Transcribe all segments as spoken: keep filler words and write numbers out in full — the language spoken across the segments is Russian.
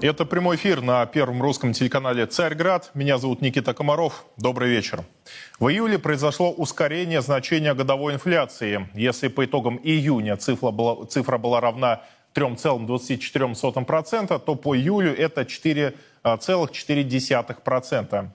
Это прямой эфир на первом русском телеканале «Царьград». Меня зовут Никита Комаров. Добрый вечер. В июле произошло ускорение значения годовой инфляции. Если по итогам июня цифра была, цифра была равна три целых двадцать четыре сотых процента, то по июлю это четыре целых четыре десятых процента.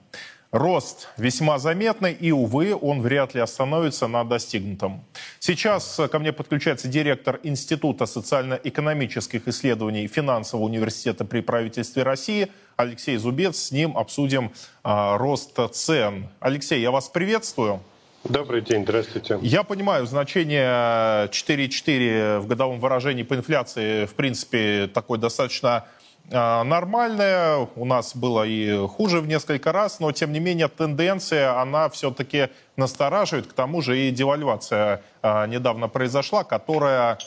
Рост весьма заметный, и, увы, он вряд ли остановится на достигнутом. Сейчас ко мне подключается директор Института социально-экономических исследований Финансового университета при правительстве России Алексей Зубец. С ним обсудим а, рост цен. Алексей, я вас приветствую. Добрый день, здравствуйте. Я понимаю, значение четыре целых четыре десятых в годовом выражении по инфляции, в принципе, такое достаточно нормальная, у нас было и хуже в несколько раз, но тем не менее тенденция, она все-таки настораживает, к тому же и девальвация а, недавно произошла, которая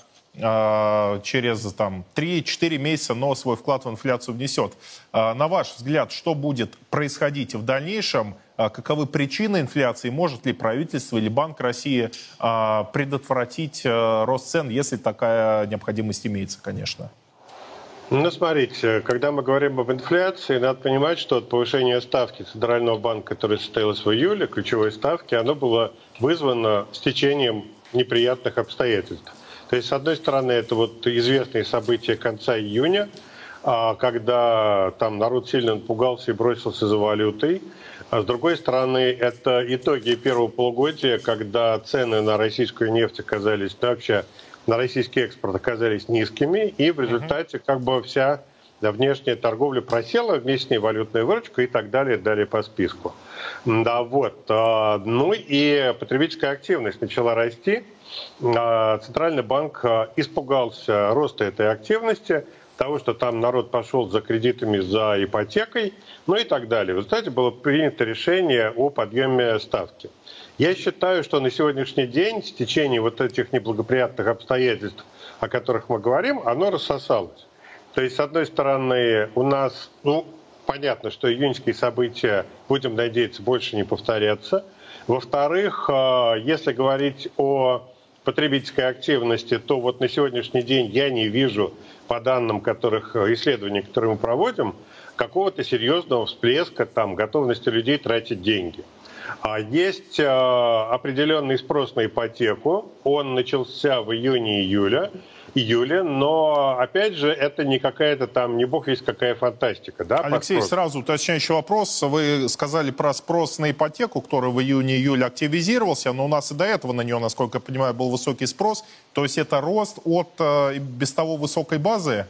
а, через там, три-четыре месяца, но свой вклад в инфляцию внесет. А, на ваш взгляд, что будет происходить в дальнейшем, а, каковы причины инфляции, может ли правительство или Банк России а, предотвратить а, рост цен, если такая необходимость имеется, конечно? Ну, смотрите, когда мы говорим об инфляции, надо понимать, что от повышения ставки Центрального банка, которое состоялось в июле, ключевой ставки, оно было вызвано стечением неприятных обстоятельств. То есть, с одной стороны, это вот известные события конца июня, когда там народ сильно напугался и бросился за валютой. А с другой стороны, это итоги первого полугодия, когда цены на российскую нефть оказались вообще... на российский экспорт оказались низкими, и в результате как бы вся внешняя торговля просела, вместе с ней валютная выручка и так далее, далее по списку. Да, вот. Ну и потребительская активность начала расти. Центральный банк испугался роста этой активности, того, что там народ пошел за кредитами, за ипотекой, ну и так далее. В результате было принято решение о подъеме ставки. Я считаю, что на сегодняшний день в течение вот этих неблагоприятных обстоятельств, о которых мы говорим, оно рассосалось. То есть, с одной стороны, у нас, ну, понятно, что июньские события, будем надеяться, больше не повторятся. Во-вторых, если говорить о потребительской активности, то вот на сегодняшний день я не вижу, по данным которых исследований, которые мы проводим, какого-то серьезного всплеска там, готовности людей тратить деньги. Есть определенный спрос на ипотеку, он начался в июне-июле, июле, но, опять же, это не какая-то там, не бог весть какая фантастика. Да, Алексей, сразу уточняющий вопрос. Вы сказали про спрос на ипотеку, который в июне-июле активизировался, но у нас и до этого на нее, насколько я понимаю, был высокий спрос. То есть это рост от без того высокой базы?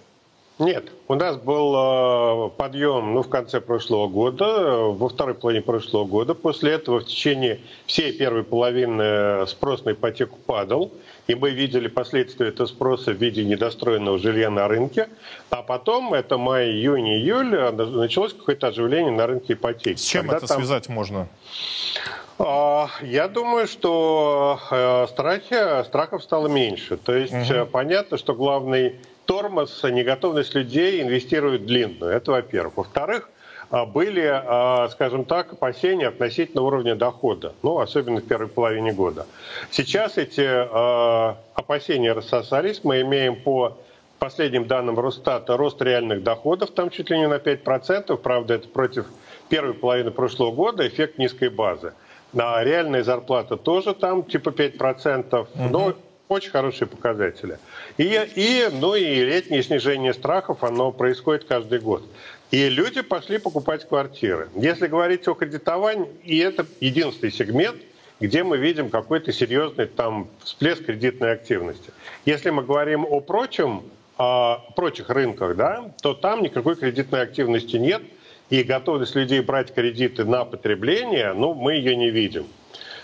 Нет, у нас был подъем ну, в конце прошлого года, во второй половине прошлого года. После этого в течение всей первой половины спрос на ипотеку падал. И мы видели последствия этого спроса в виде недостроенного жилья на рынке. А потом, это май, июнь, июль, началось какое-то оживление на рынке ипотеки. С чем Когда это там... связать можно? Я думаю, что страхи, страхов стало меньше. То есть угу. понятно, что главный... тормоз, неготовность людей инвестировать в длинную. Это во-первых. Во-вторых, были, скажем так, опасения относительно уровня дохода, ну, особенно в первой половине года. Сейчас эти опасения рассосались. Мы имеем по последним данным Росстата рост реальных доходов, там чуть ли не на пять процентов, правда, это против первой половины прошлого года, эффект низкой базы. А реальная зарплата тоже там типа пять процентов, но... Очень хорошие показатели. И, и, ну и летнее снижение страхов, оно происходит каждый год. И люди пошли покупать квартиры. Если говорить о кредитовании, и это единственный сегмент, где мы видим какой-то серьезный там всплеск кредитной активности. Если мы говорим о прочем, о прочих рынках, да, то там никакой кредитной активности нет. И готовность людей брать кредиты на потребление, ну, мы ее не видим.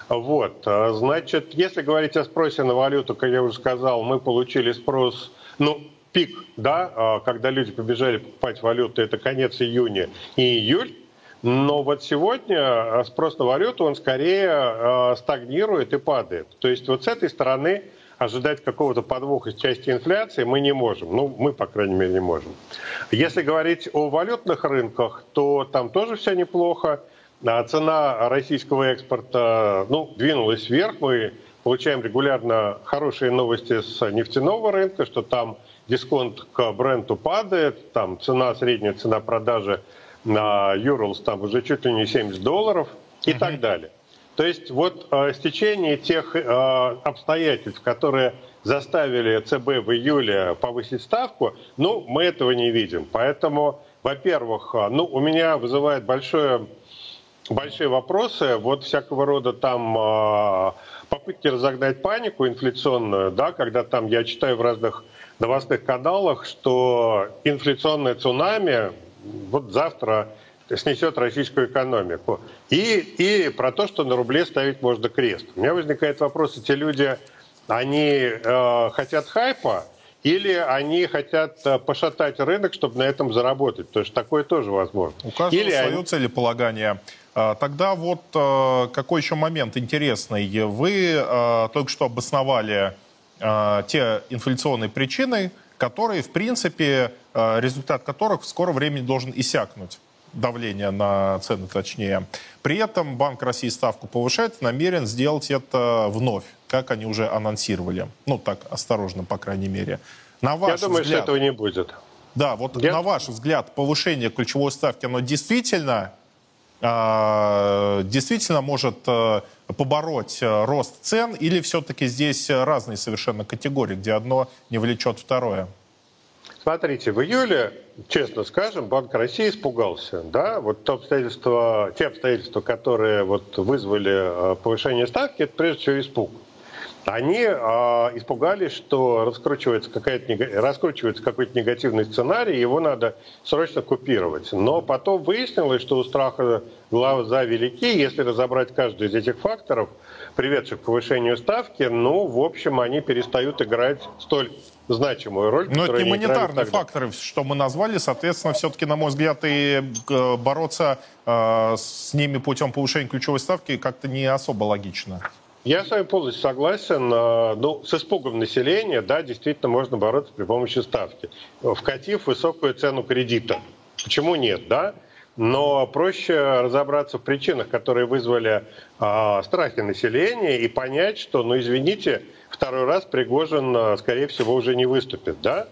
Вот, значит, если говорить о спросе на валюту, как я уже сказал, мы получили спрос, ну, пик, да, когда люди побежали покупать валюту, это конец июня и июль, но вот сегодня спрос на валюту, он скорее стагнирует и падает. То есть вот с этой стороны ожидать какого-то подвоха с части инфляции мы не можем, ну, мы, по крайней мере, не можем. Если говорить о валютных рынках, то там тоже все неплохо. Цена российского экспорта ну, двинулась вверх, мы получаем регулярно хорошие новости с нефтяного рынка, что там дисконт к Бренту падает, там цена, средняя цена продажи на ЮРАЛС там уже чуть ли не семьдесят долларов и [S2] Uh-huh. [S1] Так далее. То есть вот э, стечение тех э, обстоятельств, которые заставили ЦБ в июле повысить ставку, ну, мы этого не видим. Поэтому, во-первых, ну, у меня вызывает большое, большие вопросы, вот всякого рода там э, попытки разогнать панику инфляционную, да, когда там я читаю в разных новостных каналах, что инфляционное цунами вот завтра снесет российскую экономику. И, и про то, что на рубле ставить можно крест. У меня возникает вопрос, эти люди, они э, хотят хайпа или они хотят пошатать рынок, чтобы на этом заработать? Потому что такое тоже возможно. У каждого или свое они... целеполагание. Тогда вот какой еще момент интересный. Вы э, только что обосновали э, те инфляционные причины, которые, в принципе, э, результат которых в скором времени должен иссякнуть. Давление на цены, точнее. При этом Банк России ставку повышает, намерен сделать это вновь, как они уже анонсировали. Ну, так, осторожно, по крайней мере. На ваш Я думаю, взгляд, что этого не будет. Да, вот Я... на ваш взгляд, повышение ключевой ставки, оно действительно, э, действительно может э, побороть э, рост цен, или все-таки здесь разные совершенно категории, где одно не влечет второе? Смотрите, в июле, честно скажем, Банк России испугался. Да? Вот то обстоятельство, те обстоятельства, которые вот вызвали повышение ставки, это прежде всего испуг. Они а, испугались, что раскручивается, какая-то, раскручивается какой-то негативный сценарий, его надо срочно купировать. Но потом выяснилось, что у страха глаза велики, если разобрать каждый из этих факторов, приведших к повышению ставки, ну, в общем, они перестают играть столь значимую роль. Но это не монетарные факторы, что мы назвали, соответственно, все-таки, на мой взгляд, и бороться э, с ними путем повышения ключевой ставки как-то не особо логично. Я с вами полностью согласен. Ну, с испугом населения, да, действительно можно бороться при помощи ставки, вкатив высокую цену кредита. Почему нет, да? Но проще разобраться в причинах, которые вызвали э, страхи населения, и понять, что, ну, извините, второй раз Пригожин, скорее всего, уже не выступит, да?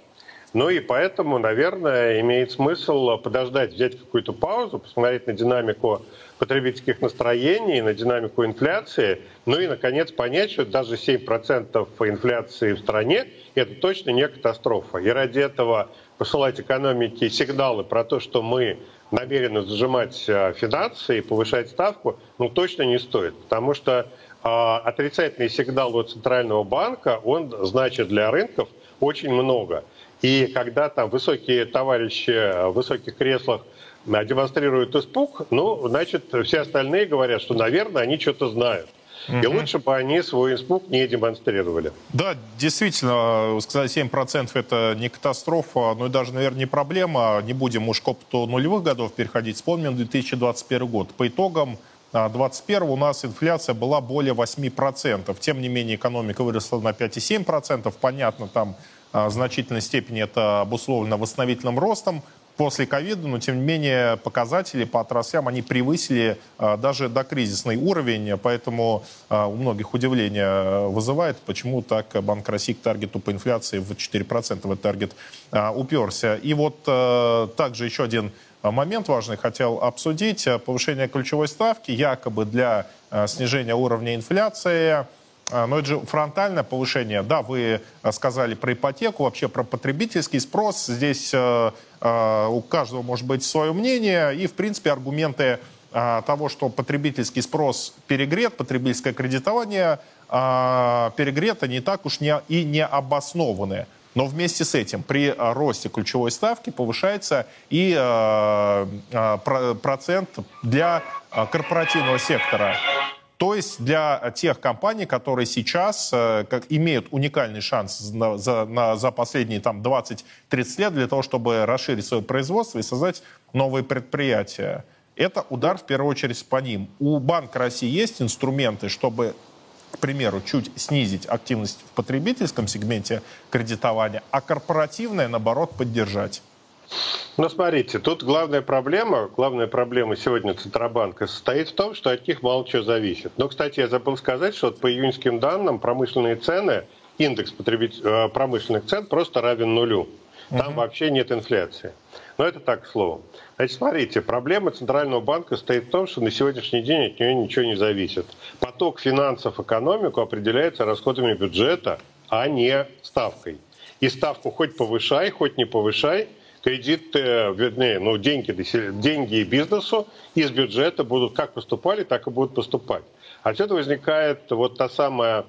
Ну и поэтому, наверное, имеет смысл подождать, взять какую-то паузу, посмотреть на динамику потребительских настроений, на динамику инфляции, ну и, наконец, понять, что даже семь процентов инфляции в стране – это точно не катастрофа. И ради этого посылать экономике сигналы про то, что мы намерены зажимать финансы и повышать ставку, ну точно не стоит, потому что отрицательный сигнал от Центрального банка, он значит для рынков очень много. И когда там высокие товарищи в высоких креслах демонстрируют испуг, ну, значит, все остальные говорят, что, наверное, они что-то знают. И лучше бы они свой испуг не демонстрировали. Да, действительно, сказать семь процентов это не катастрофа, но и даже, наверное, не проблема. Не будем уж к опыту нулевых годов переходить. Вспомним две тысячи двадцать первый год. По итогам две тысячи двадцать первого у нас инфляция была более восьми процентов. Тем не менее, экономика выросла на пять целых семь десятых процента. Понятно, там в значительной степени это обусловлено восстановительным ростом после ковида, но тем не менее показатели по отраслям, они превысили а, даже докризисный уровень, поэтому а, у многих удивление вызывает, почему так Банк России к таргету по инфляции в четыре процента в этот таргет а, уперся. И вот а, также еще один момент важный хотел обсудить. Повышение ключевой ставки якобы для а, снижения уровня инфляции. Но это же фронтальное повышение. Да, вы сказали про ипотеку, вообще про потребительский спрос. Здесь э, э, у каждого может быть свое мнение. И, в принципе, аргументы э, того, что потребительский спрос перегрет, потребительское кредитование э, перегрето, не так уж не, и не обоснованы. Но вместе с этим при росте ключевой ставки повышается и э, э, процент для корпоративного сектора. То есть для тех компаний, которые сейчас как, имеют уникальный шанс на, за, на, за последние там, двадцать-тридцать лет для того, чтобы расширить свое производство и создать новые предприятия. Это удар в первую очередь по ним. У Банка России есть инструменты, чтобы, к примеру, чуть снизить активность в потребительском сегменте кредитования, а корпоративное, наоборот, поддержать? Ну, смотрите, тут главная проблема, главная проблема сегодня Центробанка состоит в том, что от них мало чего зависит. Но, кстати, я забыл сказать, что вот по июньским данным промышленные цены, индекс потребитель... промышленных цен просто равен нулю. Там uh-huh. вообще нет инфляции. Но это так, к слову. Значит, смотрите, проблема Центрального банка стоит в том, что на сегодняшний день от нее ничего не зависит. Поток финансов в экономику определяется расходами бюджета, а не ставкой. И ставку хоть повышай, хоть не повышай, кредит, вернее, ну, деньги, деньги бизнесу из бюджета будут как поступали, так и будут поступать. Отсюда возникает вот та самая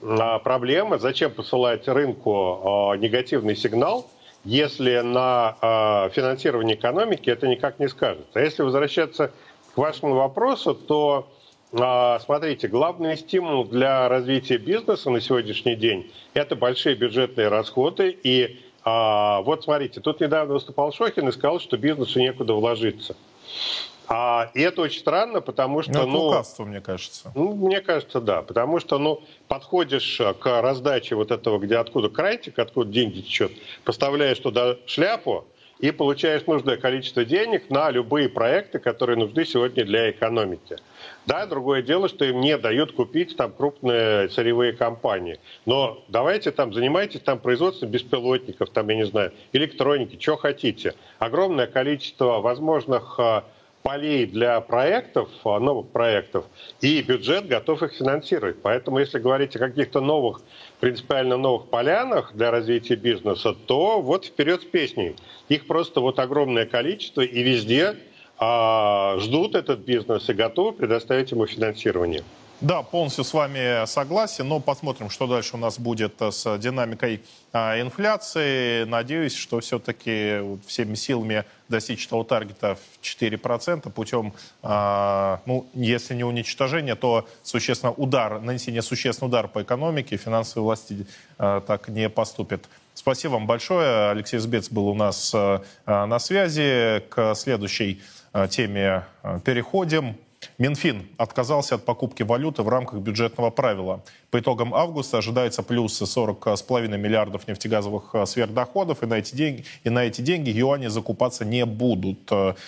проблема, зачем посылать рынку негативный сигнал, если на финансирование экономики это никак не скажется. А если возвращаться к вашему вопросу, то, смотрите, главный стимул для развития бизнеса на сегодняшний день – это большие бюджетные расходы. И вот, смотрите, тут недавно выступал Шохин и сказал, что бизнесу некуда вложиться. А, и это очень странно, потому что... Ну, это ну, лукавство, мне кажется. Ну, мне кажется, да. Потому что, ну, подходишь к раздаче вот этого, где откуда крантик, откуда деньги течет, поставляешь туда шляпу и получаешь нужное количество денег на любые проекты, которые нужны сегодня для экономики. Да, другое дело, что им не дают купить там крупные сырьевые компании. Но давайте там занимайтесь там производством беспилотников, там, я не знаю, электроники, что хотите. Огромное количество возможных... полей для проектов, новых проектов, и бюджет готов их финансировать. Поэтому, если говорить о каких-то новых, принципиально новых полянах для развития бизнеса, то вот вперед с песней. Их просто вот огромное количество, и везде а, ждут этот бизнес и готовы предоставить ему финансирование. Да, полностью с вами согласен, но посмотрим, что дальше у нас будет с динамикой инфляции. Надеюсь, что все-таки всеми силами достичь того таргета в четыре процента путем, ну, если не уничтожения, то существенно удар, нанесение существенного удара по экономике, финансовые власти так не поступят. Спасибо вам большое. Алексей Зубец был у нас на связи. К следующей теме переходим. Минфин отказался от покупки валюты в рамках бюджетного правила. По итогам августа ожидается плюс сорок целых пять миллиардов нефтегазовых сверхдоходов, и на эти деньги, и на эти деньги юани закупаться не будут,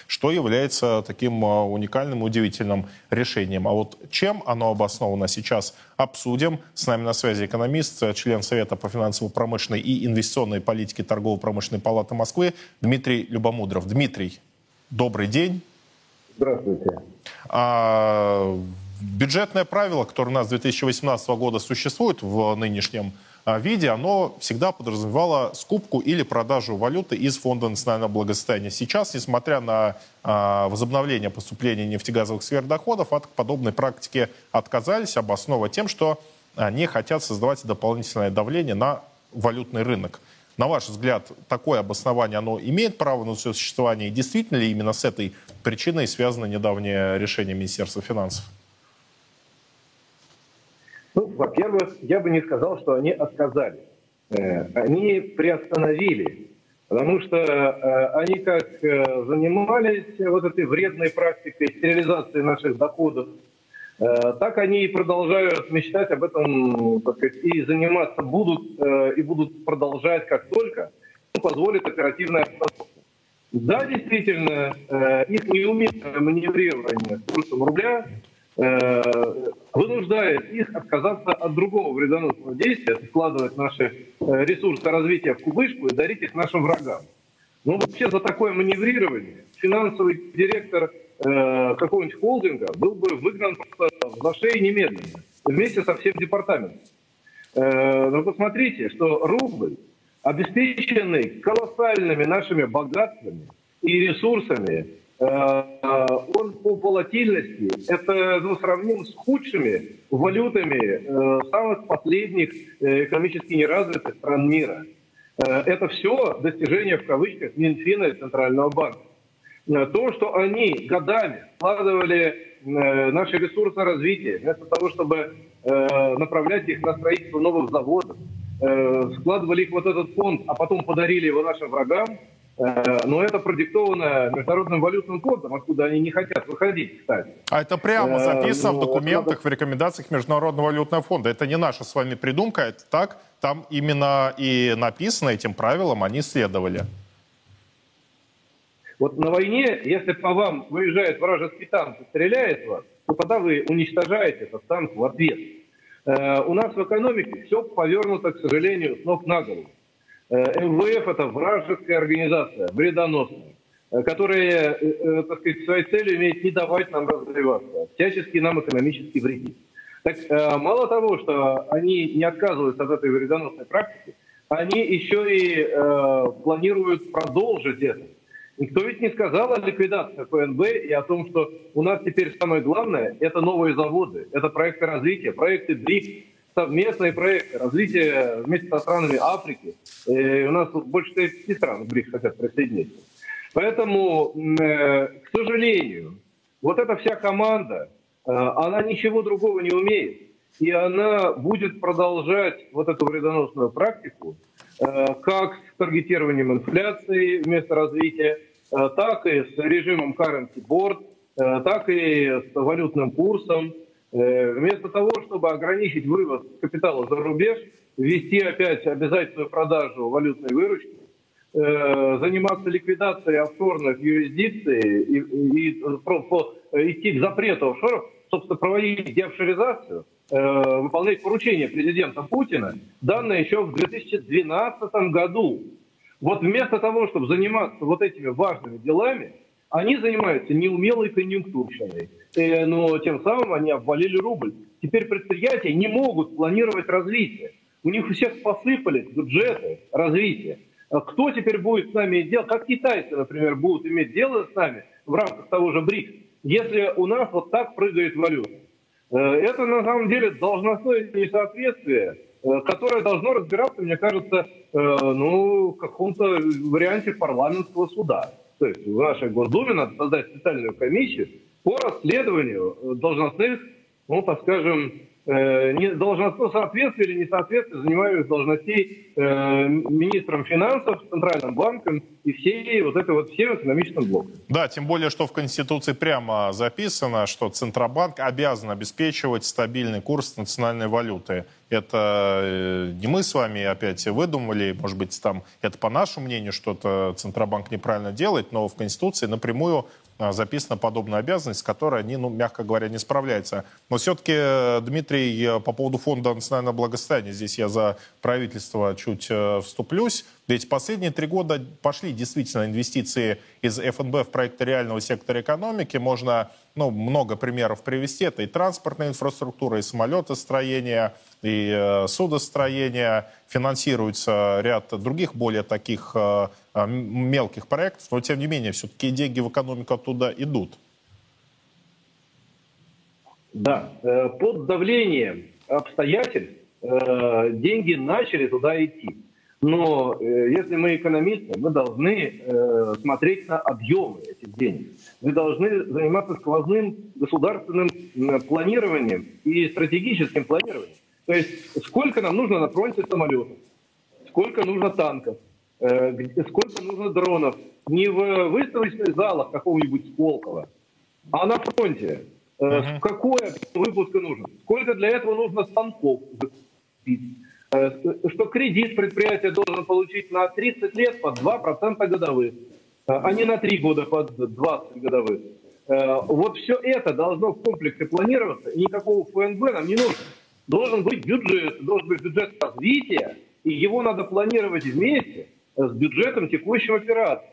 что является таким уникальным и удивительным решением. А вот чем оно обосновано, сейчас обсудим. С нами на связи экономист, член Совета по финансово-промышленной и инвестиционной политике Торгово-промышленной палаты Москвы Дмитрий Любомудров. Дмитрий, добрый день. Здравствуйте. А, бюджетное правило, которое у нас с две тысячи восемнадцатого года существует в нынешнем виде, оно всегда подразумевало скупку или продажу валюты из Фонда национального благосостояния. Сейчас, несмотря на а, возобновление поступления нефтегазовых сверхдоходов, от подобной практики отказались, обосновывая тем, что не хотят создавать дополнительное давление на валютный рынок. На ваш взгляд, такое обоснование, оно имеет право на свое существование? И действительно ли именно с этой причиной связано недавнее решение Министерства финансов? Ну, во-первых, я бы не сказал, что они отказали. Они приостановили. Потому что они как занимались вот этой вредной практикой стерилизации наших доходов, так они и продолжают мечтать об этом, так сказать, и заниматься будут, и будут продолжать, как только позволит оперативная обстановка. Да, действительно, их неуместное маневрирование с курсом рубля вынуждает их отказаться от другого вредоносного действия, складывать наши ресурсы развития в кубышку и дарить их нашим врагам. Ну, вообще, за такое маневрирование финансовый директор какого-нибудь холдинга был бы выгнан за шею немедленно, вместе со всем департаментом. Но посмотрите, что рубль, обеспеченный колоссальными нашими богатствами и ресурсами, он по волатильности, это ну, сравним с худшими валютами самых последних экономически неразвитых стран мира. Это все достижения в кавычках Минфина и Центрального банка. То, что они годами вкладывали наши ресурсы развития, вместо того, чтобы направлять их на строительство новых заводов, складывали их в вот этот фонд, а потом подарили его нашим врагам, но это продиктовано Международным валютным фондом, откуда они не хотят выходить, кстати. А это прямо записано но в документах, надо... в рекомендациях Международного валютного фонда. Это не наша с вами придумка, это так, там именно и написано, этим правилам они следовали. Вот на войне, если по вам выезжает вражеский танк и стреляет в вас, то тогда вы уничтожаете этот танк в ответ. Э, у нас в экономике все повернуто, к сожалению, с ног на голову. Э, МВФ – это вражеская организация, вредоносная, которая, э, так сказать, своей целью имеет не давать нам развиваться, всячески нам экономически вредить. Так э, мало того, что они не отказываются от этой вредоносной практики, они еще и э, планируют продолжить это. Никто ведь не сказал о ликвидации ФНБ и о том, что у нас теперь самое главное – это новые заводы, это проекты развития, проекты БРИКС, совместные проекты развития вместе со странами Африки. И у нас больше тридцати стран БРИКС хотят присоединиться. Поэтому, э, к сожалению, вот эта вся команда, э, она ничего другого не умеет. И она будет продолжать вот эту вредоносную практику, как с таргетированием инфляции вместо развития, так и с режимом currency board, так и с валютным курсом. Вместо того, чтобы ограничить вывоз капитала за рубеж, ввести опять обязательную продажу валютной выручки, заниматься ликвидацией офшорных юрисдикций и, и, и идти к запрету офшоров, собственно, проводить деофшоризацию, выполнять поручение президента Путина, данное еще в две тысячи двенадцатом году. Вот вместо того, чтобы заниматься вот этими важными делами, они занимаются неумелой конъюнктурщиной. Но тем самым они обвалили рубль. Теперь предприятия не могут планировать развитие. У них у всех посыпались бюджеты развития. Кто теперь будет с нами иметь дело? Как китайцы, например, будут иметь дело с нами в рамках того же БРИКС, если у нас вот так прыгает валюта? Это, на самом деле, должностное несоответствие, которое должно разбираться, мне кажется, ну, в каком-то варианте парламентского суда. То есть в нашей Госдуме надо создать специальную комиссию по расследованию должностных, ну, так скажем, должностного соответствия или несоответствия занимающих должностей министром финансов, Центральным банком и всей вот этой вот всем экономическим блоком. Да, тем более, что в Конституции прямо записано, что Центробанк обязан обеспечивать стабильный курс национальной валюты. Это не мы с вами опять выдумали, может быть, там это по нашему мнению что-то Центробанк неправильно делает, но в Конституции напрямую записана подобная обязанность, с которой они, ну, мягко говоря, не справляются. Но все-таки, Дмитрий, по поводу Фонда национального благосостояния, здесь я за правительство чуть вступлюсь. Ведь последние три года пошли действительно инвестиции из ФНБ в проекты реального сектора экономики. Можно, ну, много примеров привести. Это и транспортная инфраструктура, и самолетостроение, и судостроение. Финансируется ряд других, более таких мелких проектов. Но, тем не менее, все-таки деньги в экономику оттуда идут. Да, под давлением обстоятельств деньги начали туда идти. Но э, если мы экономисты, мы должны э, смотреть на объемы этих денег. Мы должны заниматься сквозным государственным э, планированием и стратегическим планированием. То есть сколько нам нужно на фронте самолетов, сколько нужно танков, э, сколько нужно дронов. Не в выставочных залах какого-нибудь Сколково, а на фронте. Э, uh-huh. Какое выпуска нужно? Сколько для этого нужно станков закупить? Что кредит предприятие должен получить на тридцать лет под два процента годовых, а не на три года под двадцать годовых. Вот все это должно в комплексе планироваться, и никакого ФНБ нам не нужно. Должен быть бюджет, должен быть бюджет развития, и его надо планировать вместе с бюджетом текущей операции.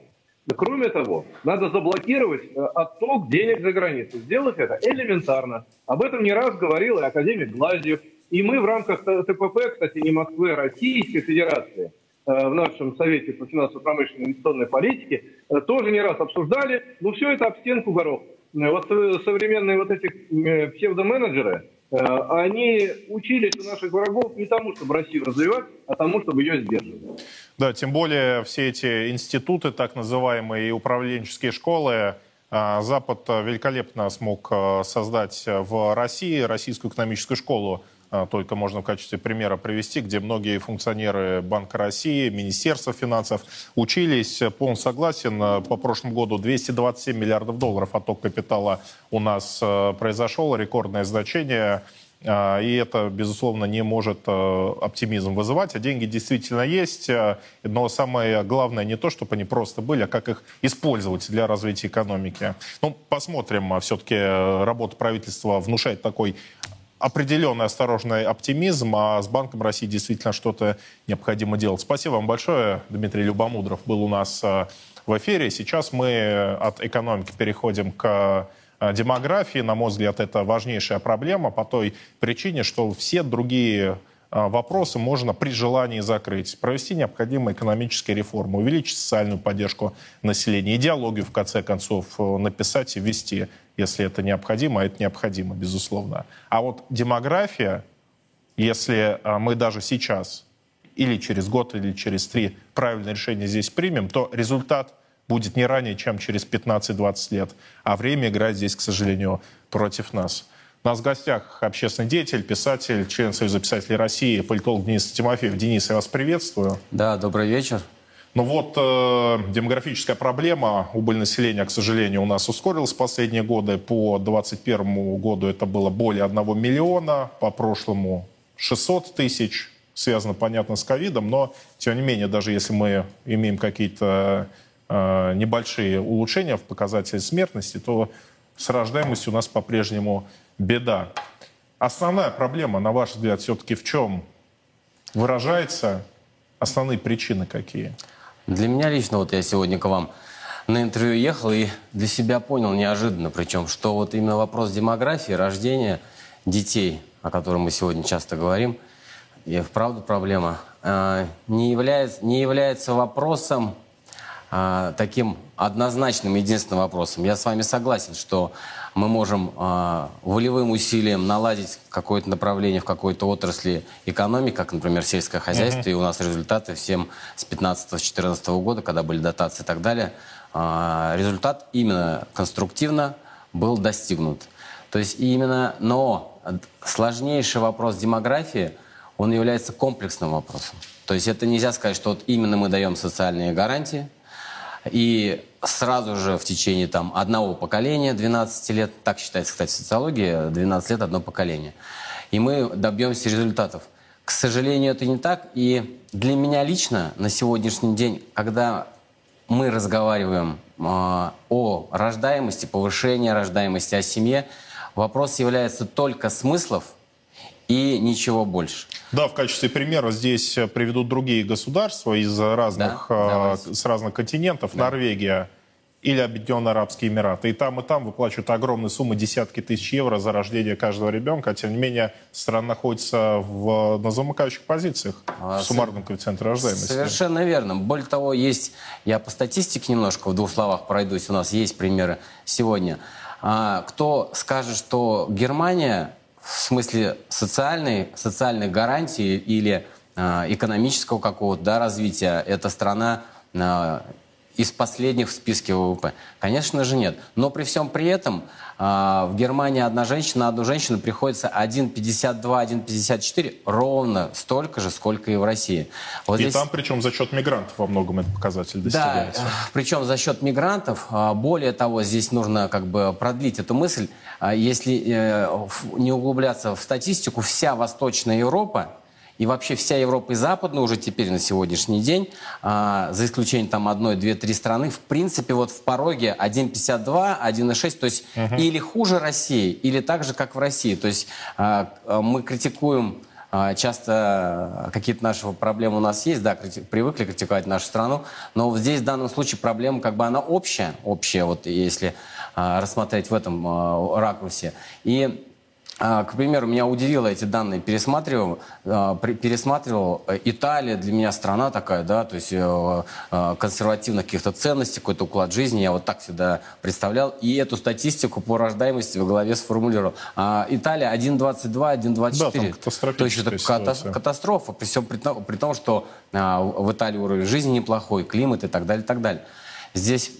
Кроме того, надо заблокировать отток денег за границу. Сделать это элементарно. Об этом не раз говорил и академик Глазьев. И мы в рамках ТПП, кстати, не Москвы, а Российской Федерации, в нашем Совете по финансово-промышленной инвестиционной политике тоже не раз обсуждали, но все это об стенку горох. Вот современные вот эти псевдоменеджеры, они учились у наших врагов не тому, чтобы Россию развивать, а тому, чтобы ее сдерживать. Да, тем более все эти институты, так называемые управленческие школы, Запад великолепно смог создать в России российскую экономическую школу. Только можно в качестве примера привести, где многие функционеры Банка России, Министерства финансов учились. Полностью согласен, по прошлому году двести двадцать семь миллиардов долларов отток капитала у нас произошел, рекордное значение. И это, безусловно, не может оптимизм вызывать. А деньги действительно есть. Но самое главное не то, чтобы они просто были, а как их использовать для развития экономики. Ну, посмотрим. Все-таки работа правительства внушает такой определенный осторожный оптимизм. А с Банком России действительно что-то необходимо делать. Спасибо вам большое. Дмитрий Любомудров был у нас в эфире. Сейчас мы от экономики переходим к демографии. На мой взгляд, это важнейшая проблема по той причине, что все другие вопросы можно при желании закрыть. Провести необходимые экономические реформы, увеличить социальную поддержку населения, идеологию, в конце концов, написать и ввести, если это необходимо, а это необходимо, безусловно. А вот демография, если мы даже сейчас или через год, или через три правильное решение здесь примем, то результат будет не ранее, чем через пятнадцать-двадцать лет. А время играет здесь, к сожалению, против нас. У нас в гостях общественный деятель, писатель, член Союза писателей России, политолог Денис Тимофеев. Денис, я вас приветствую. Да, добрый вечер. Ну вот, э, демографическая проблема, убыль населения, к сожалению, у нас ускорилась в последние годы. По две тысячи двадцать первому году это было более одного миллиона, по прошлому шестьсот тысяч. Связано, понятно, с ковидом, но, тем не менее, даже если мы имеем какие-то э, небольшие улучшения в показателе смертности, то с рождаемостью у нас по-прежнему беда. Основная проблема, на ваш взгляд, все-таки в чем выражается? Основные причины какие? Для меня лично, вот я сегодня к вам на интервью ехал и для себя понял, неожиданно причем, что вот именно вопрос демографии, рождения детей, о котором мы сегодня часто говорим, и вправду проблема, не является, не является вопросом таким однозначным, единственным вопросом. Я с вами согласен, что мы можем волевым усилием наладить какое-то направление в какой-то отрасли экономики, как, например, сельское хозяйство, mm-hmm. и у нас результаты всем с пятнадцатого-четырнадцатого года, когда были дотации и так далее, результат именно конструктивно был достигнут. То есть именно, но сложнейший вопрос демографии, он является комплексным вопросом. То есть это нельзя сказать, что вот именно мы даем социальные гарантии, и сразу же в течение там, одного поколения, двенадцать лет, так считается, кстати, в социологии, двенадцать лет одно поколение, и мы добьемся результатов. К сожалению, это не так. И для меня лично на сегодняшний день, когда мы разговариваем э, о рождаемости, повышении рождаемости, о семье, вопрос является только смыслов, и ничего больше. Да, в качестве примера здесь приведут другие государства из разных, да, э, с разных континентов. Да. Норвегия или Объединенные Арабские Эмираты. И там, и там выплачивают огромные суммы, десятки тысяч евро за рождение каждого ребенка. Тем не менее, страна находится в, на замыкающих позициях а, в суммарном коэффициенте рождаемости. Совершенно верно. Более того, есть, я по статистике немножко в двух словах пройдусь, у нас есть примеры сегодня. А, кто скажет, что Германия в смысле социальной, социальной гарантии или э, экономического какого-то, да, развития, это страна э, из последних в списке ВВП? Конечно же нет. Но при всем при этом э, в Германии одна женщина, одну женщину приходится один пятьдесят два - один пятьдесят четыре, ровно столько же, сколько и в России. Вот и здесь... там причем за счет мигрантов во многом этот показатель достигается. Да, причем за счет мигрантов. Более того, здесь нужно как бы продлить эту мысль. Если э, не углубляться в статистику, вся Восточная Европа и вообще вся Европа и Западная уже теперь на сегодняшний день, э, за исключением там одной, две, три страны, в принципе, вот в пороге один пятьдесят два - один шесть, то есть угу. или хуже России, или так же, как в России. То есть э, мы критикуем э, часто какие-то наши проблемы у нас есть, да, крити- привыкли критиковать нашу страну, но здесь в данном случае проблема как бы она общая, общая, вот если... рассмотреть в этом э, ракурсе. И, э, к примеру, меня удивило эти данные, пересматривал, э, пересматривал. Италия для меня страна такая, да, то есть э, э, консервативных каких-то ценностей, какой-то уклад жизни, я вот так всегда представлял, и эту статистику по рождаемости в голове сформулировал. А Италия один двадцать два - один двадцать четыре. Да, там катастрофическая то есть это ситуация. Катастрофа, при всем при том, при том что э, в Италии уровень жизни неплохой, климат и так далее, и так далее. Здесь...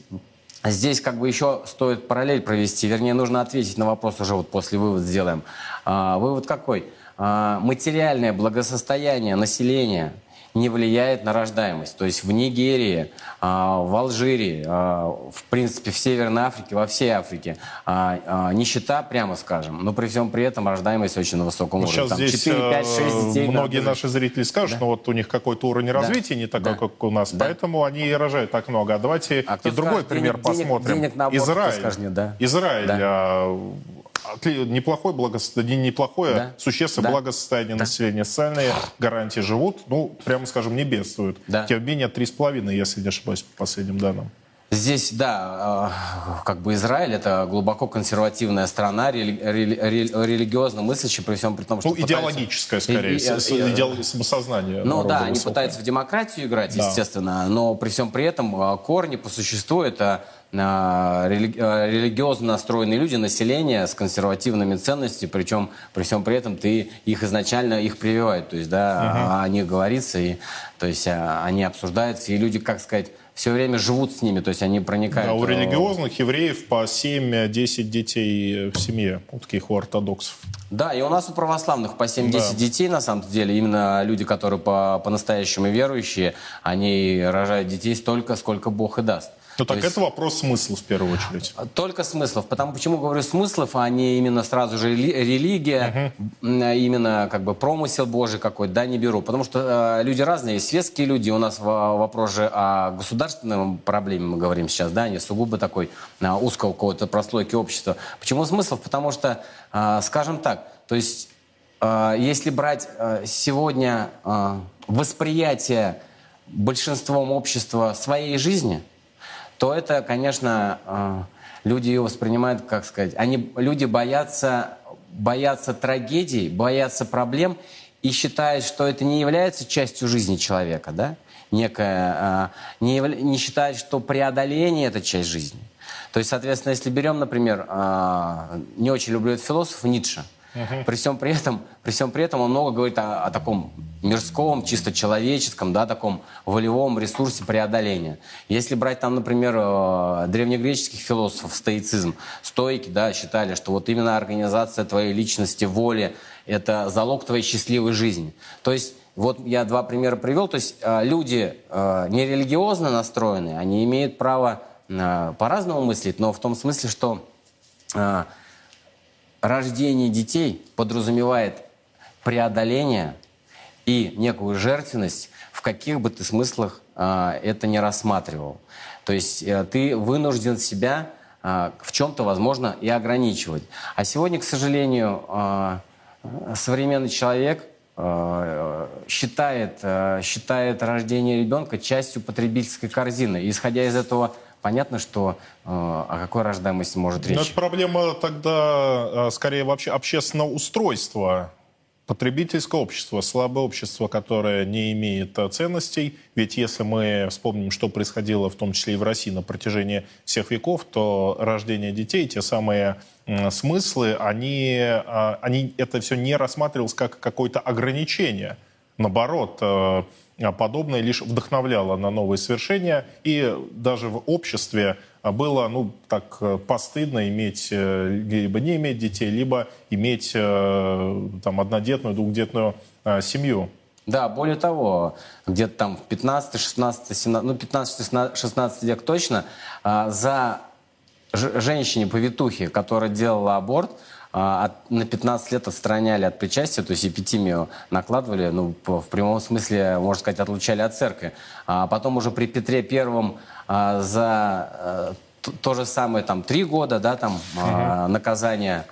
Здесь как бы еще стоит параллель провести, вернее, нужно ответить на вопрос уже вот после вывода сделаем. А, вывод какой? А, материальное благосостояние населения не влияет на рождаемость. То есть в Нигерии, в Алжире, в принципе, в Северной Африке, во всей Африке нищета, прямо скажем, но при всем при этом рождаемость очень на высоком уровне. Сейчас там здесь четыре, пять, шесть детей многие на наши зрители скажут, да? Но вот у них какой-то уровень развития да. не такой, да. как у нас, да. поэтому они и рожают так много. А давайте а и другой скажет, пример денег, посмотрим. Денег на аборт, Израиль. Скажет, да. Израиль. Да. Неплохое, благосостояние, неплохое да. существенно да. благосостояние да. населения. Социальные гарантии живут, ну, прямо скажем, не бедствуют. Да. Тем не менее, три с половиной, если не ошибаюсь, по последним данным. Здесь, да, как бы Израиль — это глубоко консервативная страна, рели, рели, рели, религиозно мыслящая, при всем при том, что... Ну, пытаются... идеологическая, скорее, и, и, с, и, идеал... самосознание. Ну да, высокое. Они пытаются в демократию играть, да. естественно, но при всем при этом корни по существу — это... Рели... религиозно настроенные люди, население с консервативными ценностями, причем при всем при этом ты их изначально их прививают, то есть да, uh-huh. о них говорится, и то есть они обсуждаются, и люди, как сказать, все время живут с ними, то есть они проникают. Да, у религиозных евреев по семь-десять детей в семье, у таких у ортодоксов. Да, и у нас у православных по семь-десять да. детей, на самом деле, именно люди, которые по- по-настоящему верующие, они рожают детей столько, сколько Бог и даст. Ну так есть, это вопрос смыслов в первую очередь. Только смыслов. Потому почему говорю смыслов, а не именно сразу же рели- религия, uh-huh. именно как бы промысел Божий какой-то, да, не беру. Потому что э, люди разные, светские люди. У нас в, вопрос же о государственной проблеме мы говорим сейчас, да, не сугубо такой э, узкого какого-то прослойки общества. Почему смыслов? Потому что, э, скажем так, то есть э, если брать э, сегодня э, восприятие большинством общества своей жизни, то это, конечно, люди ее воспринимают, как сказать, они, люди боятся, боятся трагедий, боятся проблем и считают, что это не является частью жизни человека, да? Некое, не, не считают, что преодоление – это часть жизни. То есть, соответственно, если берем, например, не очень люблю этот философ Ницше, Uh-huh. При всем при этом, при всем при этом он много говорит о, о таком мирском, чисто человеческом, да, таком волевом ресурсе преодоления. Если брать там, например, древнегреческих философов, стоицизм, стоики, да, считали, что вот именно организация твоей личности, воли – это залог твоей счастливой жизни. То есть вот я два примера привел. То есть люди нерелигиозно настроенные, они имеют право по-разному мыслить, но в том смысле, что рождение детей подразумевает преодоление и некую жертвенность, в каких бы ты смыслах а, это ни рассматривал. То есть а, ты вынужден себя а, в чем-то, возможно, и ограничивать. А сегодня, к сожалению, а, современный человек а, считает, а, считает рождение ребенка частью потребительской корзины. И, исходя из этого, понятно, что э, о какой рождаемости может речь. Но это проблема тогда, скорее, вообще общественного устройства, потребительского общества, слабое общество, которое не имеет ценностей. Ведь если мы вспомним, что происходило в том числе и в России на протяжении всех веков, то рождение детей, те самые э, смыслы, они, э, они, это все не рассматривалось как какое-то ограничение. Наоборот, э, подобное лишь вдохновляло на новые свершения. И даже в обществе было, ну, так постыдно иметь, либо не иметь детей, либо иметь там однодетную, двухдетную а, семью. Да, более того, где-то там в пятнадцатый-шестнадцатый век точно а, за ж- женщине-повитухе, которая делала аборт, От, на пятнадцать лет отстраняли от причастия, то есть эпитимию накладывали, ну, по, в прямом смысле, можно сказать, отлучали от церкви. А потом уже при Петре Первом а, за а, то, то же самое, там, три года, да, там, а, наказание.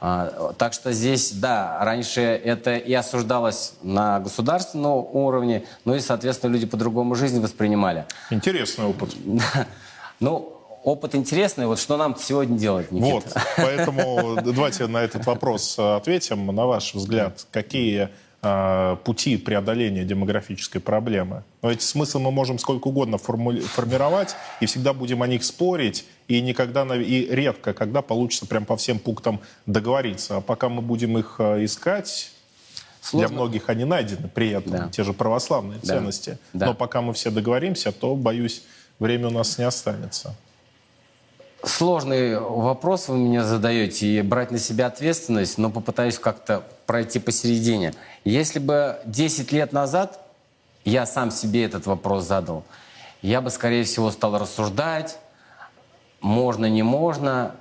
А, так что здесь, да, раньше это и осуждалось на государственном уровне, ну и, соответственно, люди по-другому жизнь воспринимали. Интересный опыт. Ну, опыт интересный. Вот что нам сегодня делать, Никита? Вот, поэтому давайте на этот вопрос ответим. На ваш взгляд, какие э, пути преодоления демографической проблемы? Но эти смыслы мы можем сколько угодно форму- формировать, и всегда будем о них спорить, и никогда, и редко, когда получится прям по всем пунктам договориться. А пока мы будем их искать... Сложно. Для многих они найдены, при этом, да. те же православные да. ценности. Да. Но пока мы все договоримся, то, боюсь, время у нас не останется. Сложный вопрос вы мне задаете, и брать на себя ответственность, но попытаюсь как-то пройти посередине. Если бы десять лет назад я сам себе этот вопрос задал, я бы, скорее всего, стал рассуждать, можно, не можно,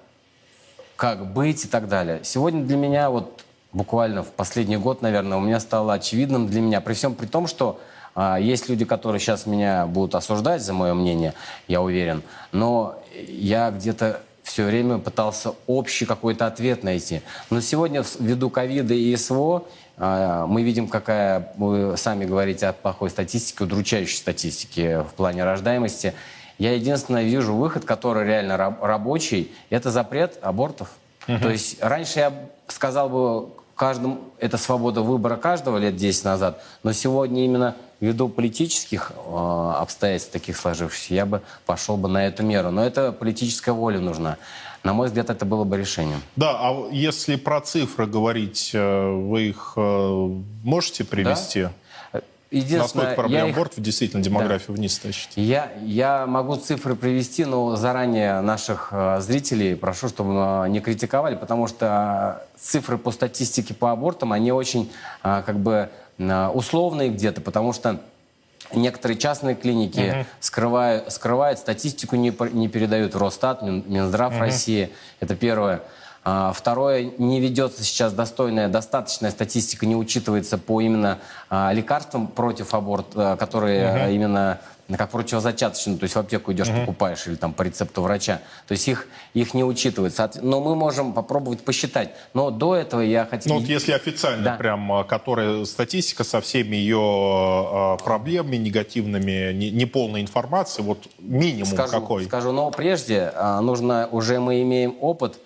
как быть и так далее. Сегодня для меня, вот буквально в последний год, наверное, у меня стало очевидным для меня, при всем при том, что а, есть люди, которые сейчас меня будут осуждать за мое мнение, я уверен, но я где-то все время пытался общий какой-то ответ найти. Но сегодня, ввиду ковида и СВО, мы видим, какая, вы сами говорите о плохой статистике, удручающей статистике в плане рождаемости. Я единственное вижу выход, который реально рабочий, это запрет абортов. Угу. То есть раньше я сказал бы каждому, это свобода выбора каждого лет десять назад, но сегодня именно ввиду политических э, обстоятельств, таких сложившихся, я бы пошел бы на эту меру. Но это политическая воля нужна. На мой взгляд, это было бы решением. Да, а если про цифры говорить, вы их можете привести? Да. Единственное, насколько проблема абортов их... действительно демографию да. вниз тащит? Я, я могу цифры привести, но заранее наших зрителей прошу, чтобы не критиковали, потому что цифры по статистике по абортам, они очень как бы... условные где-то, потому что некоторые частные клиники uh-huh. скрывают, скрывают статистику, не, не передают в Росстат, Минздрав uh-huh. России. Это первое. А, второе, не ведется сейчас достойная, достаточная статистика, не учитывается по именно а, лекарствам против аборта, которые uh-huh. а, именно как противозачаточные, то есть в аптеку идешь, uh-huh. покупаешь, или там по рецепту врача. То есть их, их не учитывается. Но мы можем попробовать посчитать. Но до этого я хотел... Ну вот если официально да. прям, которая статистика со всеми ее проблемами негативными, неполной информации, вот минимум скажу, какой? Скажу, но прежде нужно, уже мы имеем опыт.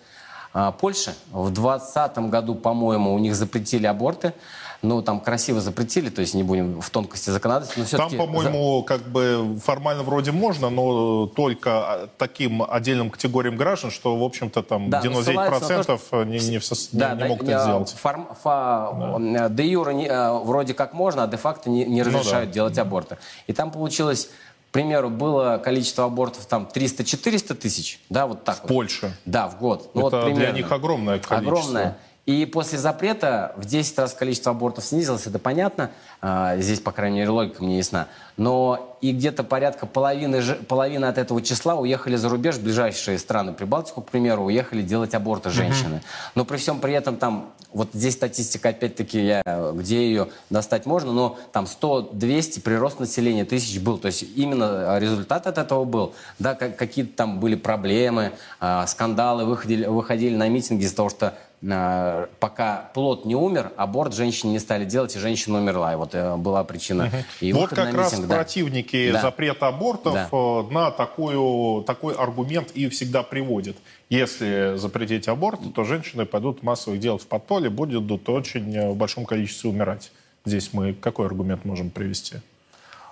Польша в двадцатом году, по-моему, у них запретили аборты. Ну, там красиво запретили, то есть не будем в тонкости законодательства. Но там, по-моему, за... как бы формально вроде можно, но только таким отдельным категориям граждан, что, в общем-то, там да, девяносто девять процентов то, что... не, не, в... да, не да, могут да, это сделать. Фарм... Фа... Да. Де юре не, вроде как можно, а де-факто не, не разрешают ну, да. делать аборты. И там получилось... К примеру, было количество абортов там триста-четыреста тысяч, да, вот так. В вот. Польше? Да, в год. Ну, это вот для них огромное количество. Огромное. И после запрета в десять раз количество абортов снизилось, это понятно. А, здесь, по крайней мере, логика мне ясна. Но и где-то порядка половины, половины от этого числа уехали за рубеж. Ближайшие страны, Прибалтику, к примеру, уехали делать аборты женщины. Mm-hmm. Но при всем при этом там, вот здесь статистика, опять-таки, я, где ее достать можно, но там сто-двести прирост населения тысяч был. То есть именно результат от этого был. Да, как, какие-то там были проблемы, э, скандалы, выходили, выходили на митинги из-за того, что э, пока плод не умер, аборт женщины не стали делать, и женщина умерла. И вот э, была причина. Mm-hmm. И вот как раз митинг, да. противники да. запрета абортов да. э, на такую, такой аргумент и всегда приводят. Если запретить аборт, то женщины пойдут массово их делать в подполье, будут очень в большом количестве умирать. Здесь мы какой аргумент можем привести?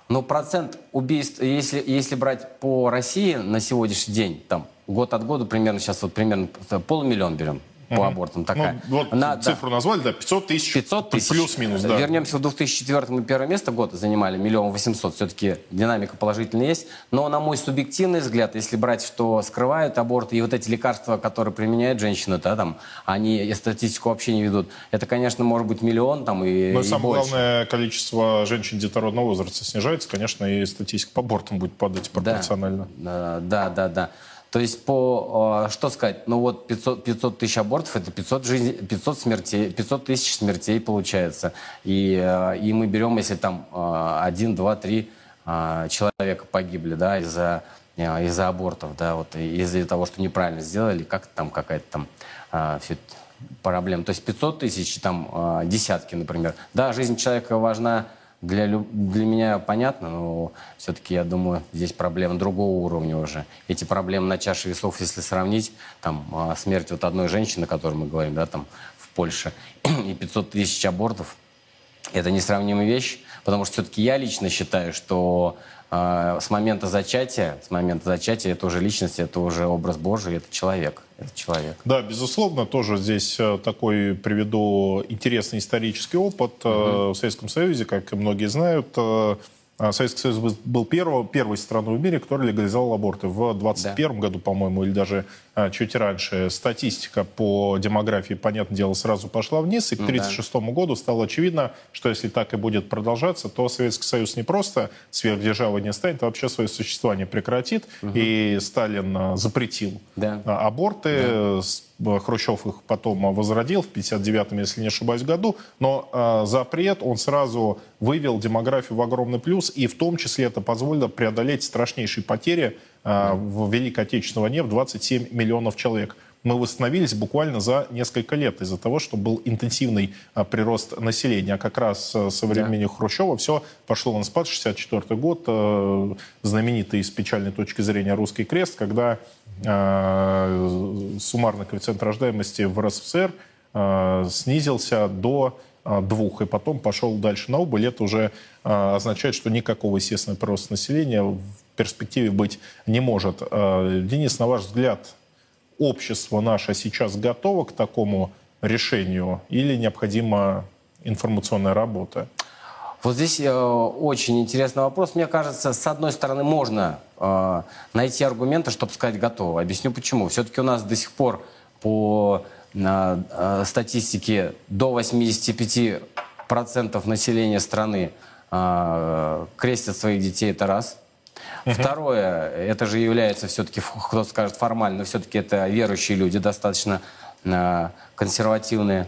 Ну, процент убийств, если, если брать по России на сегодняшний день, там, год от года примерно, сейчас вот примерно полмиллиона берем по mm-hmm. абортам. Такая. Ну, вот на, цифру да. назвали, да, пятьсот тысяч, пятьсот тысяч плюс-минус. Да. Вернемся в две тысячи четвёртый, мы первое место год занимали, миллион восемьсот, все-таки динамика положительная есть. Но на мой субъективный взгляд, если брать, что скрывают аборты, и вот эти лекарства, которые применяют женщины, да, там, они статистику вообще не ведут, это, конечно, может быть миллион там, и, но и самое больше. Главное, количество женщин детородного возраста снижается, конечно, и статистика по абортам будет падать пропорционально. Да, да, да, да. То есть, по, что сказать, ну вот пятьсот, пятьсот тысяч абортов, это пятьсот, пятьсот, смертей, пятьсот тысяч смертей получается. И, и мы берем, если там один, два, три человека погибли, да, из-за, из-за абортов, да, вот, из-за того, что неправильно сделали, как-то там какая-то там все проблема. То есть пятьсот тысяч, там десятки, например. Да, жизнь человека важна. Для, для меня понятно, но все-таки, я думаю, здесь проблема другого уровня уже. Эти проблемы на чаше весов, если сравнить, там, смерть вот одной женщины, о которой мы говорим, да, там, в Польше, и пятьсот тысяч абортов, это несравнимая вещь, потому что все-таки я лично считаю, что э, с момента зачатия, с момента зачатия это уже личность, это уже образ Божий, это человек. Это человек. Да, безусловно, тоже здесь такой приведу интересный исторический опыт. Угу. В Советском Союзе, как многие знают, Советский Союз был первым, первой страной в мире, которая легализовала аборты. В двадцать первом да. году, по-моему, или даже а, чуть раньше, статистика по демографии, понятное дело, сразу пошла вниз. И к тридцать шестому да. году стало очевидно, что если так и будет продолжаться, то Советский Союз не просто сверхдержавой не станет, а вообще свое существование прекратит. Угу. И Сталин а, запретил да. аборты. Да. Хрущев их потом возродил в пятьдесят девятом, если не ошибаюсь, году. Но а, запрет, он сразу вывел демографию в огромный плюс. И в том числе это позволило преодолеть страшнейшие потери э, в Великой Отечественной войне в двадцать семь миллионов человек. Мы восстановились буквально за несколько лет из-за того, что был интенсивный а, прирост населения. А как раз а, со времени да. Хрущева все пошло на спад. шестьдесят четвёртый год, э, знаменитый с печальной точки зрения «Русский крест», когда э, суммарный коэффициент рождаемости в эр эс эф эс эр э, снизился до... двух, и потом пошел дальше на убыль. Это уже а, означает, что никакого естественного прироста населения в перспективе быть не может. А, Денис, на ваш взгляд, общество наше сейчас готово к такому решению или необходима информационная работа? Вот здесь э, очень интересный вопрос. Мне кажется, с одной стороны, можно э, найти аргументы, чтобы сказать «готово». Объясню почему. Все-таки у нас до сих пор по... на статистике до восемьдесят пять процентов населения страны э, крестят своих детей, это раз. Uh-huh. Второе, это же является все-таки, кто-то скажет формально, но все-таки это верующие люди, достаточно э, консервативные.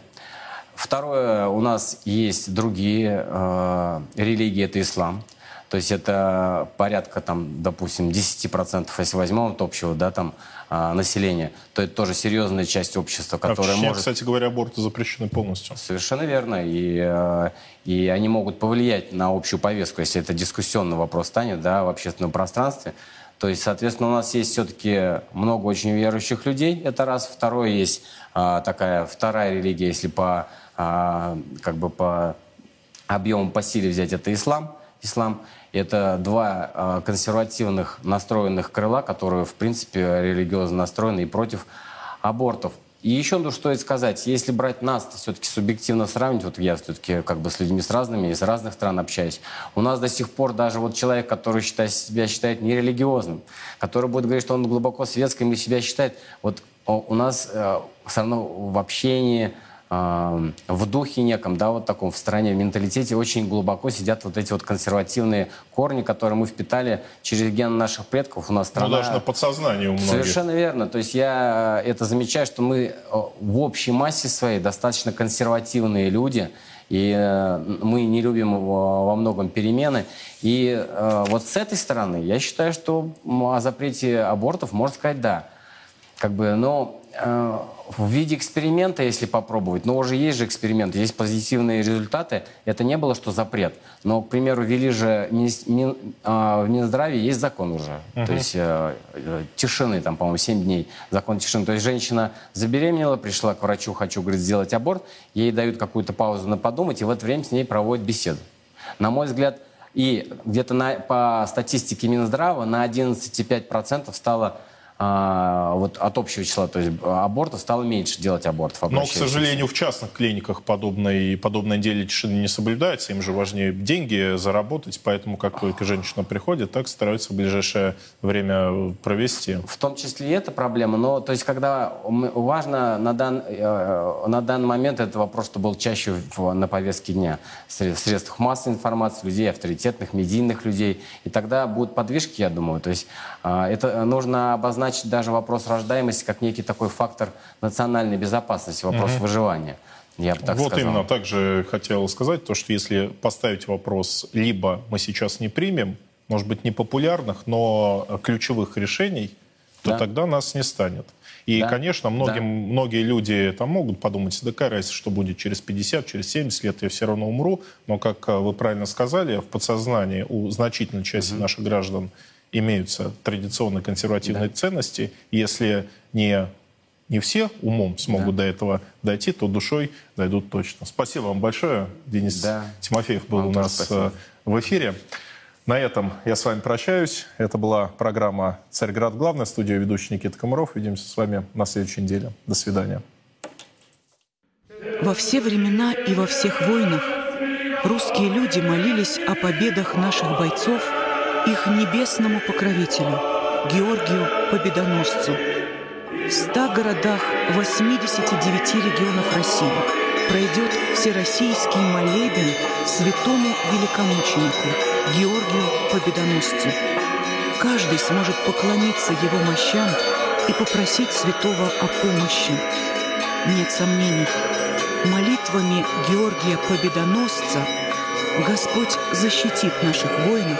Второе, у нас есть другие э, религии, это ислам. То есть это порядка, там, допустим, десять процентов, если возьмем от общего да, там, а, населения, то это тоже серьезная часть общества, которая а в Чечне, может... кстати говоря, аборты запрещены полностью. Совершенно верно. И, и они могут повлиять на общую повестку, если это дискуссионный вопрос станет да, в общественном пространстве. То есть, соответственно, у нас есть все-таки много очень верующих людей, это раз. Второе, есть а, такая вторая религия, если по, а, как бы по объему, по силе взять, это ислам. Ислам. Это два э, консервативных настроенных крыла, которые, в принципе, религиозно настроены и против абортов. И еще, ну, что это сказать, если брать нас, то все-таки субъективно сравнить, вот я все-таки как бы с людьми с разными, из разных стран общаюсь, у нас до сих пор даже вот человек, который считает, себя считает нерелигиозным, который будет говорить, что он глубоко светским и себя считает, вот о, у нас э, все равно в общении... в духе неком, да, вот таком, в стране, в менталитете очень глубоко сидят вот эти вот консервативные корни, которые мы впитали через ген наших предков. У нас страна... Ну, даже на подсознании у многих. Совершенно верно. То есть я это замечаю, что мы в общей массе своей достаточно консервативные люди, и мы не любим во многом перемены. И вот с этой стороны я считаю, что о запрете абортов можно сказать «да». Как бы, но э, в виде эксперимента, если попробовать, но уже есть же эксперименты, есть позитивные результаты, это не было, что запрет. Но, к примеру, ввели же мин, мин, э, в Минздраве есть закон уже, uh-huh. то есть э, э, тишины, там, по-моему, семь дней, закон тишины. То есть женщина забеременела, пришла к врачу, хочу, говорит, сделать аборт, ей дают какую-то паузу на подумать, и в это время с ней проводят беседу. На мой взгляд, и где-то на, по статистике Минздрава на одиннадцать целых пять десятых процента стало... А, вот от общего числа, то есть абортов стало меньше делать абортов. Но, к сожалению, в частных клиниках подобное, подобное дело не соблюдается. Им же важнее деньги заработать, поэтому как только женщина приходит, так стараются в ближайшее время провести. В том числе и эта проблема. Но то есть, когда важно на, дан, на данный момент этот вопрос, что был чаще в, на повестке дня в средствах массовой информации, людей, авторитетных, медийных людей. И тогда будут подвижки, я думаю. То есть это нужно обозначить даже вопрос рождаемости как некий такой фактор национальной безопасности, вопрос mm-hmm. выживания, я бы так вот сказал. Вот именно, также хотел сказать, то, что если поставить вопрос, либо мы сейчас не примем, может быть, не популярных, но ключевых решений, то да. тогда нас не станет. И, да. конечно, многим, да. многие люди там могут подумать, да какая разница, что будет через пятьдесят, через семьдесят лет, я все равно умру. Но, как вы правильно сказали, в подсознании у значительной части mm-hmm. наших граждан имеются традиционные консервативные да. ценности. Если не, не все умом смогут да. до этого дойти, то душой дойдут точно. Спасибо вам большое. Денис да. Тимофеев был вам у нас спасибо. В эфире. На этом я с вами прощаюсь. Это была программа «Царьград. Главная». Студия ведущий Никита Комаров. Увидимся с вами на следующей неделе. До свидания. Во все времена и во всех войнах русские люди молились о победах наших бойцов их небесному покровителю, Георгию Победоносцу. В ста городах восьмидесяти девяти регионов России пройдет всероссийский молебен святому великомученику Георгию Победоносцу. Каждый сможет поклониться его мощам и попросить святого о помощи. Нет сомнений, молитвами Георгия Победоносца Господь защитит наших воинов